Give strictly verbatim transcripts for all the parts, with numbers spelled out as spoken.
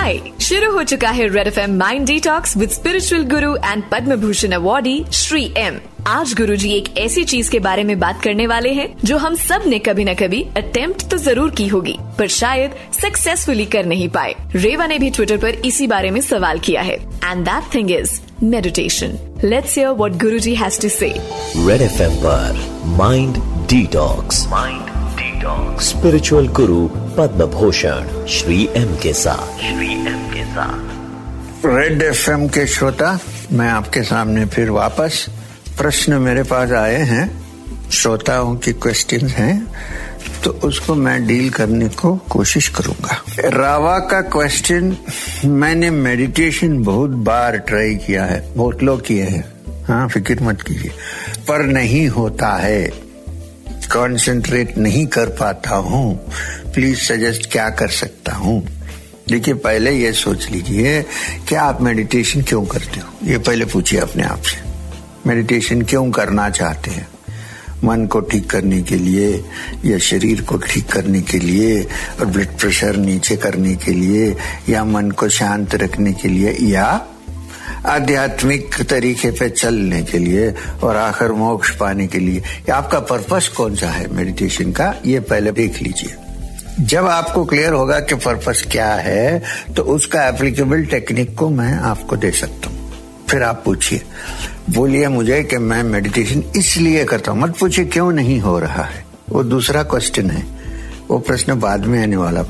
हाय, शुरू हो चुका है red F M mind detox with spiritual Guru and Padma Bhushan awardee Shri M. आज गुरुजी एक ऐसी चीज के बारे में बात करने वाले हैं जो हम सब ने कभी न कभी अटेम्प्ट तो जरूर की होगी, पर शायद सक्सेसफुली कर नहीं पाए। रेवा ने भी ट्विटर पर इसी बारे में सवाल किया है, and that thing is meditation. Let's hear what Guruji has to say. Red FM पर mind detox, mind detox, spiritual गुरु पद्मभूषण श्री एम के साथ, श्री एम के साथ। रेड एफएम के श्रोता, मैं आपके सामने फिर वापस। प्रश्न मेरे पास आए हैं, श्रोताओं की क्वेश्चन हैं, तो उसको मैं डील करने को कोशिश करूंगा। रेवा का क्वेश्चन, मैंने मेडिटेशन बहुत बार ट्राई किया है, बहुत लोग किए हैं, हाँ फिक्र मत कीजिए, पर नहीं होता है, कंसंट्रेट नहीं कर पाता हूँ, प्लीज सजेस्ट क्या कर सकता हूँ। देखिए, पहले ये सोच लीजिए कि आप मेडिटेशन क्यों करते हो, ये पहले पूछिए अपने आप से। मेडिटेशन क्यों करना चाहते हैं? मन को ठीक करने के लिए, या शरीर को ठीक करने के लिए, और ब्लड प्रेशर नीचे करने के लिए, या मन को शांत रखने के लिए, या आध्यात्मिक तरीके पे चलने के लिए और आखिर मोक्ष पाने के लिए। आपका पर्पस कौन सा है मेडिटेशन का, ये पहले देख लीजिए। जब आपको क्लियर होगा कि पर्पस क्या है, तो उसका एप्लीकेबल टेक्निक को मैं आपको दे सकता हूँ। फिर आप पूछिए, बोलिए मुझे कि मैं मेडिटेशन इसलिए करता हूँ। मत पूछिए क्यों नहीं हो रहा है, वो दूसरा क्वेश्चन है, वो प्रश्न बाद में आने वाला।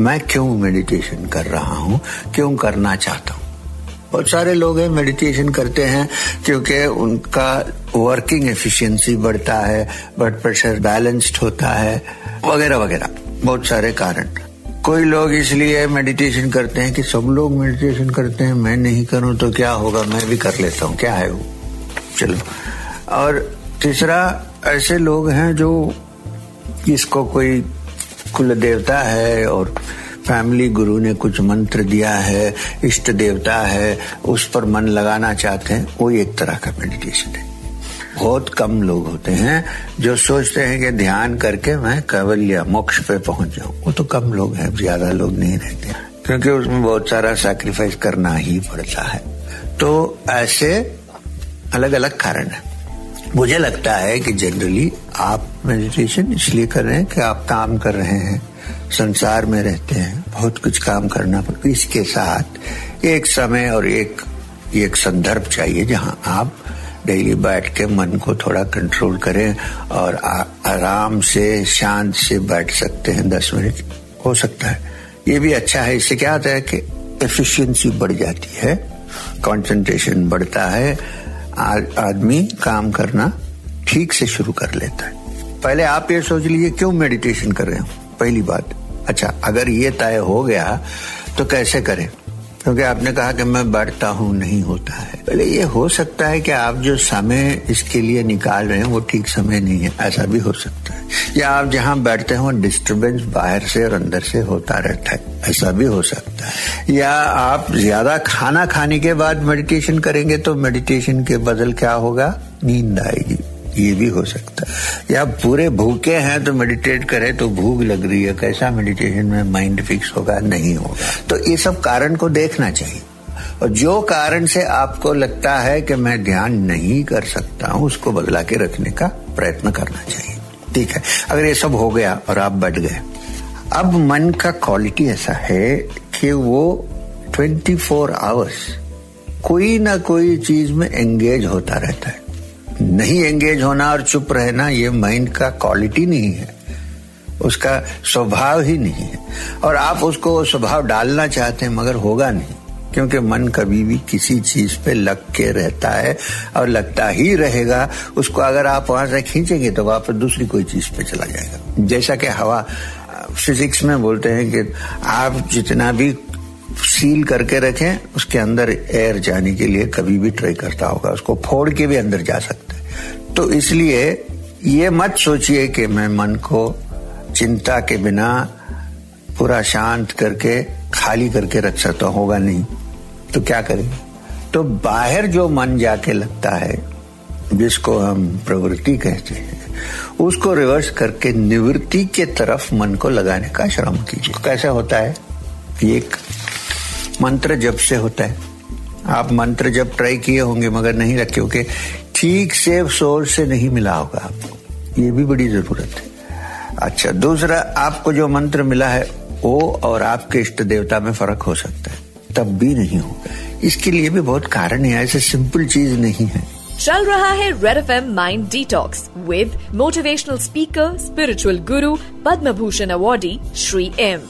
मैं क्यों मेडिटेशन कर रहा हूँ, क्यों करना चाहता हूँ। बहुत सारे लोग हैं मेडिटेशन करते हैं क्योंकि उनका वर्किंग एफिशिएंसी बढ़ता है, ब्लड प्रेशर बैलेंस्ड होता है, वगैरह वगैरह, बहुत सारे कारण। कोई लोग इसलिए मेडिटेशन करते हैं कि सब लोग मेडिटेशन करते हैं, मैं नहीं करूं तो क्या होगा, मैं भी कर लेता हूं, क्या है वो, चलो। और तीसरा, ऐसे लोग हैं जो इसको कोई कुल देवता है और फैमिली गुरु ने कुछ मंत्र दिया है, इष्ट देवता है, उस पर मन लगाना चाहते हैं, वो एक तरह का मेडिटेशन है। बहुत कम लोग होते हैं जो सोचते हैं कि ध्यान करके मैं कैवल्य मोक्ष पे पहुंच जाऊं, वो तो कम लोग हैं, ज्यादा लोग नहीं रहते, क्योंकि उसमें बहुत सारा सैक्रिफाइस करना ही पड़ता है। तो ऐसे अलग अलग कारण है। मुझे लगता है कि जनरली आप मेडिटेशन इसलिए कर रहे हैं कि आप काम कर रहे हैं, संसार में रहते हैं, बहुत कुछ काम करना पड़ता है, इसके साथ एक समय और एक एक संदर्भ चाहिए जहां आप डेली बैठ के मन को थोड़ा कंट्रोल करें और आ, आराम से शांत से बैठ सकते हैं। दस मिनट हो सकता है, ये भी अच्छा है। इससे क्या होता है कि एफिशिएंसी बढ़ जाती है, कंसंट्रेशन बढ़ता है, आदमी काम करना ठीक से शुरू कर लेता है। पहले आप ये सोच लीजिए क्यों मेडिटेशन कर रहे हो, पहली बात। अच्छा, अगर ये तय हो गया तो कैसे करें, क्योंकि आपने कहा कि मैं बैठता हूँ, नहीं होता है। पहले ये हो सकता है कि आप जो समय इसके लिए निकाल रहे हैं वो ठीक समय नहीं है, ऐसा भी हो सकता है, या आप जहाँ बैठते हैं वो डिस्टर्बेंस बाहर से और अंदर से होता रहता है, ऐसा भी हो सकता है, या आप ज्यादा खाना खाने के बाद मेडिटेशन करेंगे तो मेडिटेशन के बदल क्या होगा, नींद आएगी, ये भी हो सकता है, या पूरे भूखे हैं तो मेडिटेट करें तो भूख लग रही है, कैसा मेडिटेशन में माइंड फिक्स होगा, नहीं होगा। तो ये सब कारण को देखना चाहिए, और जो कारण से आपको लगता है कि मैं ध्यान नहीं कर सकता हूँ, उसको बदला के रखने का प्रयत्न करना चाहिए। ठीक है, अगर ये सब हो गया और आप बैठ गए, अब मन का क्वालिटी ऐसा है कि वो ट्वेंटी फोर आवर्स कोई ना कोई चीज में एंगेज होता रहता है। नहीं एंगेज होना और चुप रहना, ये माइंड का क्वालिटी नहीं है, उसका स्वभाव ही नहीं है, और आप उसको स्वभाव डालना चाहते हैं मगर होगा नहीं, क्योंकि मन कभी भी किसी चीज पे लग के रहता है और लगता ही रहेगा। उसको अगर आप वहां से खींचेंगे तो वापस दूसरी कोई चीज पे चला जाएगा। जैसा कि हवा, फिजिक्स में बोलते हैं कि आप जितना भी सील करके रखें, उसके अंदर एयर जाने के लिए कभी भी ट्राई करता होगा, उसको फोड़ के भी अंदर जा सकता है। तो इसलिए ये मत सोचिए कि मैं मन को चिंता के बिना पूरा शांत करके खाली करके रख सकता हूं, होगा नहीं, तो क्या करें। तो बाहर जो मन जाके लगता है, जिसको हम प्रवृत्ति कहते हैं, उसको रिवर्स करके निवृत्ति के तरफ मन को लगाने का श्रम कीजिए। कैसा होता है, एक मंत्र जप से होता है। आप मंत्र जप ट्राई किए होंगे मगर नहीं लगे, क्योंकि ठीक से सोर्स से नहीं मिला होगा आपको, ये भी बड़ी जरूरत है। अच्छा, दूसरा, आपको जो मंत्र मिला है वो और आपके इष्ट देवता में फर्क हो सकता है, तब भी नहीं हो। इसके लिए भी बहुत कारण है, ऐसे सिंपल चीज नहीं है। चल रहा है red F M mind detox with motivational speaker, spiritual Guru, Padma Bhushan awardee Shri M.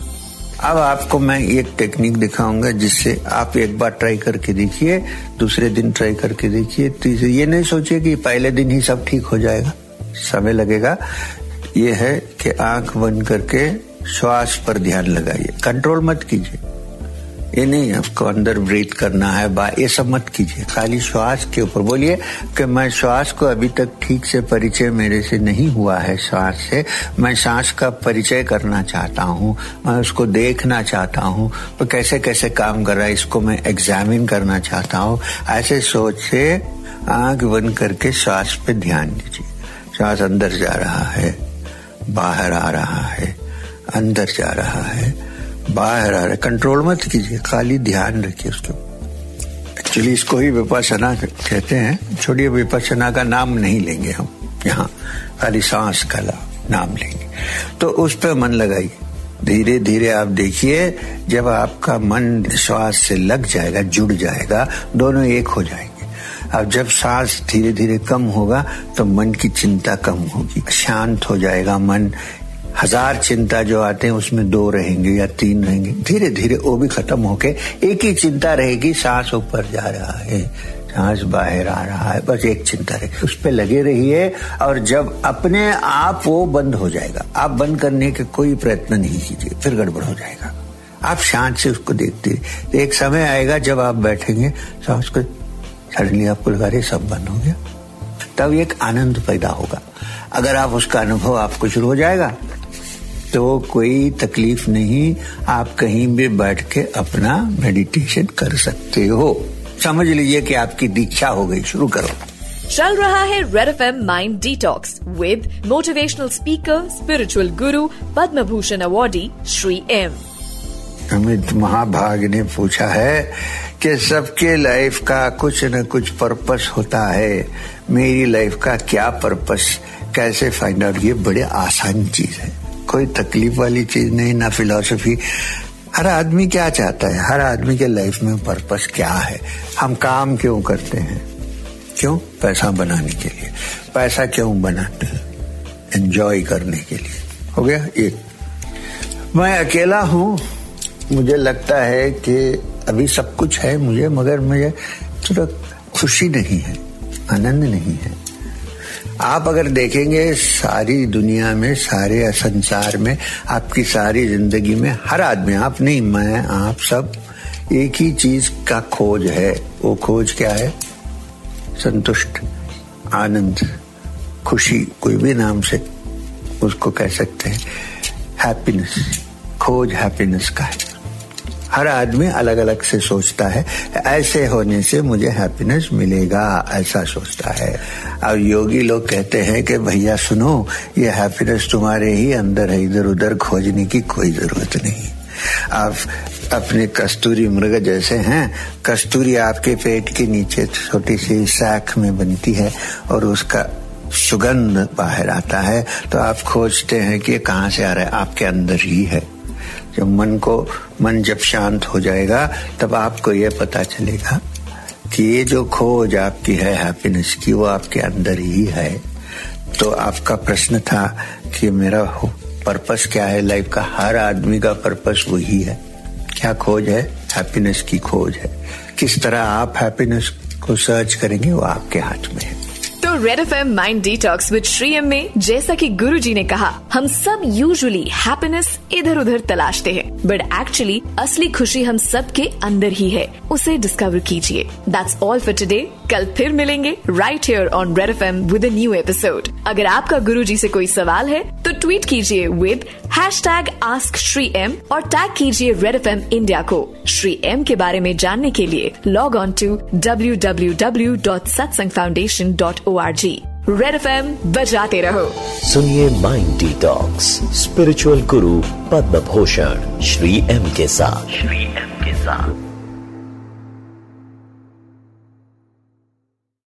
अब आपको मैं एक टेक्निक दिखाऊंगा जिससे आप एक बार ट्राई करके देखिए, दूसरे दिन ट्राई करके देखिए, तीसरे। ये नहीं सोचिए कि पहले दिन ही सब ठीक हो जाएगा, समय लगेगा। ये है कि आंख बंद करके श्वास पर ध्यान लगाइए, कंट्रोल मत कीजिए। ये नहीं आपको अंदर ब्रीथ करना है बा ये सब मत कीजिए, खाली श्वास के ऊपर बोलिए कि मैं श्वास को अभी तक ठीक से परिचय मेरे से नहीं हुआ है, श्वास से मैं सांस का परिचय करना चाहता हूँ, मैं उसको देखना चाहता हूँ, तो कैसे कैसे काम कर रहा है इसको मैं एग्जामिन करना चाहता हूँ। ऐसे सोच से आंख बंद करके श्वास पे ध्यान दीजिए। श्वास अंदर जा रहा है, बाहर आ रहा है, अंदर जा रहा है, बाहर आ रहा है। कंट्रोल मत कीजिए, खाली ध्यान रखिए उसको। एक्चुअली इसको ही विपश्यना कहते हैं, छोड़िए विपश्यना का नाम नहीं लेंगे हम यहाँ, खाली सांस का नाम लेंगे। तो उस पर मन लगाइए, धीरे धीरे आप देखिए जब आपका मन श्वास से लग जाएगा, जुड़ जाएगा, दोनों एक हो जाएंगे। अब जब सांस धीरे धीरे कम होगा तो मन की चिंता कम होगी, शांत हो जाएगा मन। हजार चिंता जो आते हैं उसमें दो रहेंगे या तीन रहेंगे, धीरे धीरे वो भी खत्म होके एक ही चिंता रहेगी, सांस ऊपर जा रहा है, सांस बाहर आ रहा है, बस एक चिंता रहेगी, उस पे लगे रहिए। और जब अपने आप वो बंद हो जाएगा, आप बंद करने के कोई प्रयत्न नहीं कीजिए, फिर गड़बड़ हो जाएगा। आप शांत से उसको देखते, एक समय आएगा जब आप बैठेंगे, सांस को सडनली आपको लगा रहे सब बंद हो गया, तब एक आनंद पैदा होगा। अगर आप उसका अनुभव आपको शुरू हो जाएगा तो कोई तकलीफ नहीं, आप कहीं भी बैठ के अपना मेडिटेशन कर सकते हो। समझ लीजिए कि आपकी दीक्षा हो गई, शुरू करो। चल रहा है red F M mind detox with motivational speaker, spiritual Guru, Padma Bhushan awardee Shri M. Amit Mahabhag ने पूछा है कि सबके लाइफ का कुछ न कुछ पर्पस होता है, मेरी लाइफ का क्या पर्पस कैसे फाइंड आउट? ये बड़े आसान चीज है, कोई तकलीफ वाली चीज नहीं, ना फिलॉसफी। हर आदमी क्या चाहता है, हर आदमी के लाइफ में पर्पस क्या है? हम काम क्यों करते हैं? क्यों? पैसा बनाने के लिए। पैसा क्यों बनाते हैं? एंजॉय करने के लिए। हो गया एक। मैं अकेला हूँ, मुझे लगता है कि अभी सब कुछ है मुझे, मगर मुझे थोड़ा खुशी नहीं है, आनंद नहीं है। आप अगर देखेंगे सारी दुनिया में, सारे संसार में, आपकी सारी जिंदगी में हर आदमी, आप नहीं मैं आप सब, एक ही चीज का खोज है। वो खोज क्या है? संतुष्ट, आनंद, खुशी, कोई भी नाम से उसको कह सकते हैं, हैप्पीनेस। खोज हैप्पीनेस का है। हर आदमी अलग अलग से सोचता है, ऐसे होने से मुझे हैप्पीनेस मिलेगा, ऐसा सोचता है। और योगी लोग कहते हैं कि भैया सुनो, ये हैप्पीनेस तुम्हारे ही अंदर है, इधर उधर खोजने की कोई जरूरत नहीं। आप अपने कस्तूरी मृग जैसे हैं, कस्तूरी आपके पेट के नीचे छोटी सी साख में बनती है और उसका सुगंध बाहर आता है, तो आप खोजते हैं कि ये कहाँ से आ रहा है, आपके अंदर ही है। जब मन को मन जब शांत हो जाएगा तब आपको ये पता चलेगा कि ये जो खोज आपकी है हैप्पीनेस की, वो आपके अंदर ही है। तो आपका प्रश्न था कि मेरा पर्पस क्या है लाइफ का? हर आदमी का पर्पस वही है। क्या खोज है? हैप्पीनेस की खोज है। किस तरह आप हैप्पीनेस को सर्च करेंगे वो आपके हाथ में है। तो Red F M mind detox with Shri M में जैसा कि गुरुजी ने कहा, हम सब यूजुअली हैप्पीनेस इधर उधर तलाशते हैं, बट एक्चुअली असली खुशी हम सब के अंदर ही है, उसे डिस्कवर कीजिए। That's all for today. कल फिर मिलेंगे right here on Red F M with a new episode. अगर आपका गुरुजी से कोई सवाल है तो ट्वीट कीजिए with hashtag ask Shri M और टैग कीजिए रेड एफ एम इंडिया को। श्री एम के बारे में जानने के लिए log on to W W W dot Satsang foundation dot O R G. Red F M बजाते रहो। सुनिए माइंड डिटॉक्स, स्पिरिचुअल गुरु पद्मभूषण श्री एम के साथ श्री एम के साथ।